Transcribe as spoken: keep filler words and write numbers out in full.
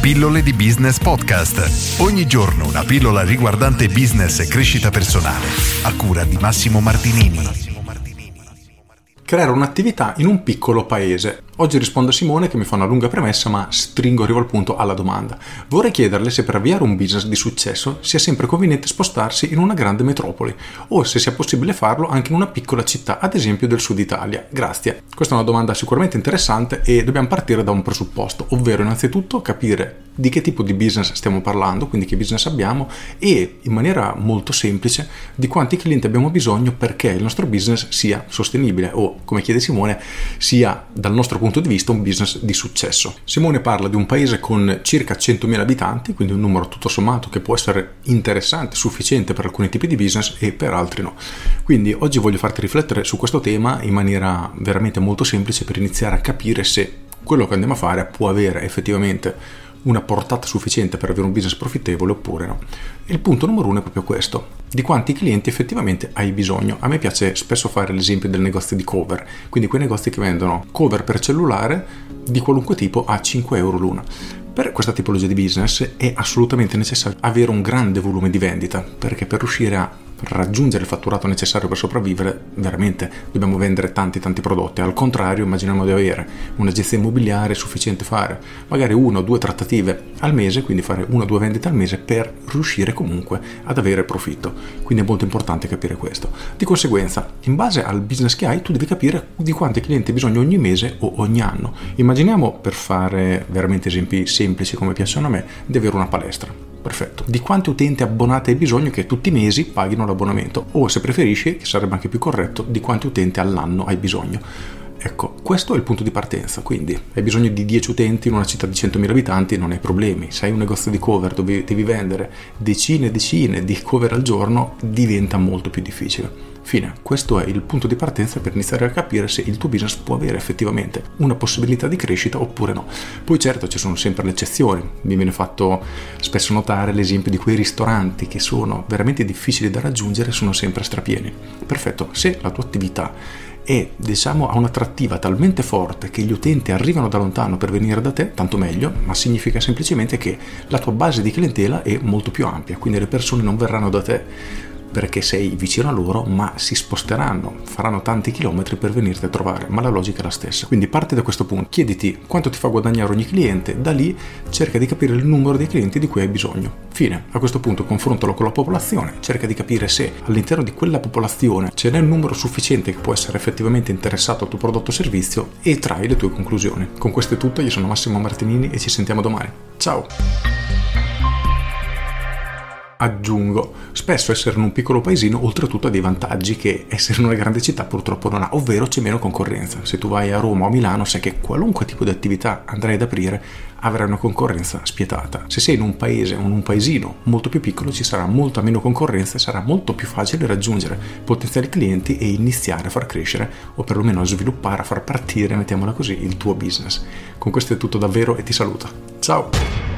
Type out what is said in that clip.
Pillole di Business Podcast. Ogni giorno una pillola riguardante business e crescita personale, a cura di Massimo Martinini. Creare un'attività in un piccolo paese. Oggi rispondo a Simone, che mi fa una lunga premessa, ma stringo, arrivo al punto, alla domanda. Vorrei chiederle se per avviare un business di successo sia sempre conveniente spostarsi in una grande metropoli o se sia possibile farlo anche in una piccola città, ad esempio del sud Italia. Grazie. Questa è una domanda sicuramente interessante e dobbiamo partire da un presupposto, ovvero innanzitutto capire di che tipo di business stiamo parlando, quindi che business abbiamo e, in maniera molto semplice, di quanti clienti abbiamo bisogno perché il nostro business sia sostenibile o, come chiede Simone, sia dal nostro punto di vista un business di successo. Simone parla di un paese con circa centomila abitanti, quindi un numero tutto sommato che può essere interessante, sufficiente per alcuni tipi di business e per altri no. Quindi oggi voglio farti riflettere su questo tema in maniera veramente molto semplice per iniziare a capire se quello che andiamo a fare può avere effettivamente una portata sufficiente per avere un business profittevole oppure no. Il punto numero uno è proprio questo: di quanti clienti effettivamente hai bisogno. A me piace spesso fare l'esempio del negozio di cover, quindi quei negozi che vendono cover per cellulare di qualunque tipo a cinque euro l'una. Per questa tipologia di business è assolutamente necessario avere un grande volume di vendita, perché per riuscire a raggiungere il fatturato necessario per sopravvivere veramente dobbiamo vendere tanti tanti prodotti. Al contrario, immaginiamo di avere un'agenzia immobiliare, sufficiente fare magari una o due trattative al mese, quindi fare una o due vendite al mese per riuscire comunque ad avere profitto. Quindi è molto importante capire questo. Di conseguenza, in base al business che hai, tu devi capire di quanti clienti hai bisogno ogni mese o ogni anno. Immaginiamo, per fare veramente esempi semplici come piacciono a me, di avere una palestra. Perfetto. Di quanti utenti abbonati hai bisogno che tutti i mesi paghino l'abbonamento? O, se preferisci, che sarebbe anche più corretto, di quanti utenti all'anno hai bisogno? Ecco, questo è il punto di partenza. Quindi hai bisogno di dieci utenti in una città di centomila abitanti, non hai problemi. Se hai un negozio di cover dove devi vendere decine e decine di cover al giorno, diventa molto più difficile. Fine. Questo è il punto di partenza per iniziare a capire se il tuo business può avere effettivamente una possibilità di crescita oppure no. Poi certo ci sono sempre le eccezioni. Mi viene fatto spesso notare l'esempio di quei ristoranti che sono veramente difficili da raggiungere, sono sempre strapieni. Perfetto, se la tua attività e diciamo ha un'attrattiva talmente forte che gli utenti arrivano da lontano per venire da te, tanto meglio, ma significa semplicemente che la tua base di clientela è molto più ampia, quindi le persone non verranno da te perché sei vicino a loro, ma si sposteranno, faranno tanti chilometri per venirti a trovare, ma la logica è la stessa. Quindi parti da questo punto, chiediti quanto ti fa guadagnare ogni cliente, da lì cerca di capire il numero dei clienti di cui hai bisogno. Fine. A questo punto confrontalo con la popolazione, cerca di capire se all'interno di quella popolazione ce n'è un numero sufficiente che può essere effettivamente interessato al tuo prodotto o servizio e trai le tue conclusioni. Con questo è tutto, io sono Massimo Martinini e ci sentiamo domani. Ciao! Aggiungo, spesso essere in un piccolo paesino oltretutto ha dei vantaggi che essere in una grande città purtroppo non ha, ovvero c'è meno concorrenza. Se tu vai a Roma o a Milano sai che qualunque tipo di attività andrai ad aprire avrai una concorrenza spietata. Se sei in un paese o in un paesino molto più piccolo ci sarà molta meno concorrenza e sarà molto più facile raggiungere potenziali clienti e iniziare a far crescere o perlomeno a sviluppare, a far partire, mettiamola così, il tuo business. Con questo è tutto davvero e ti saluto. Ciao!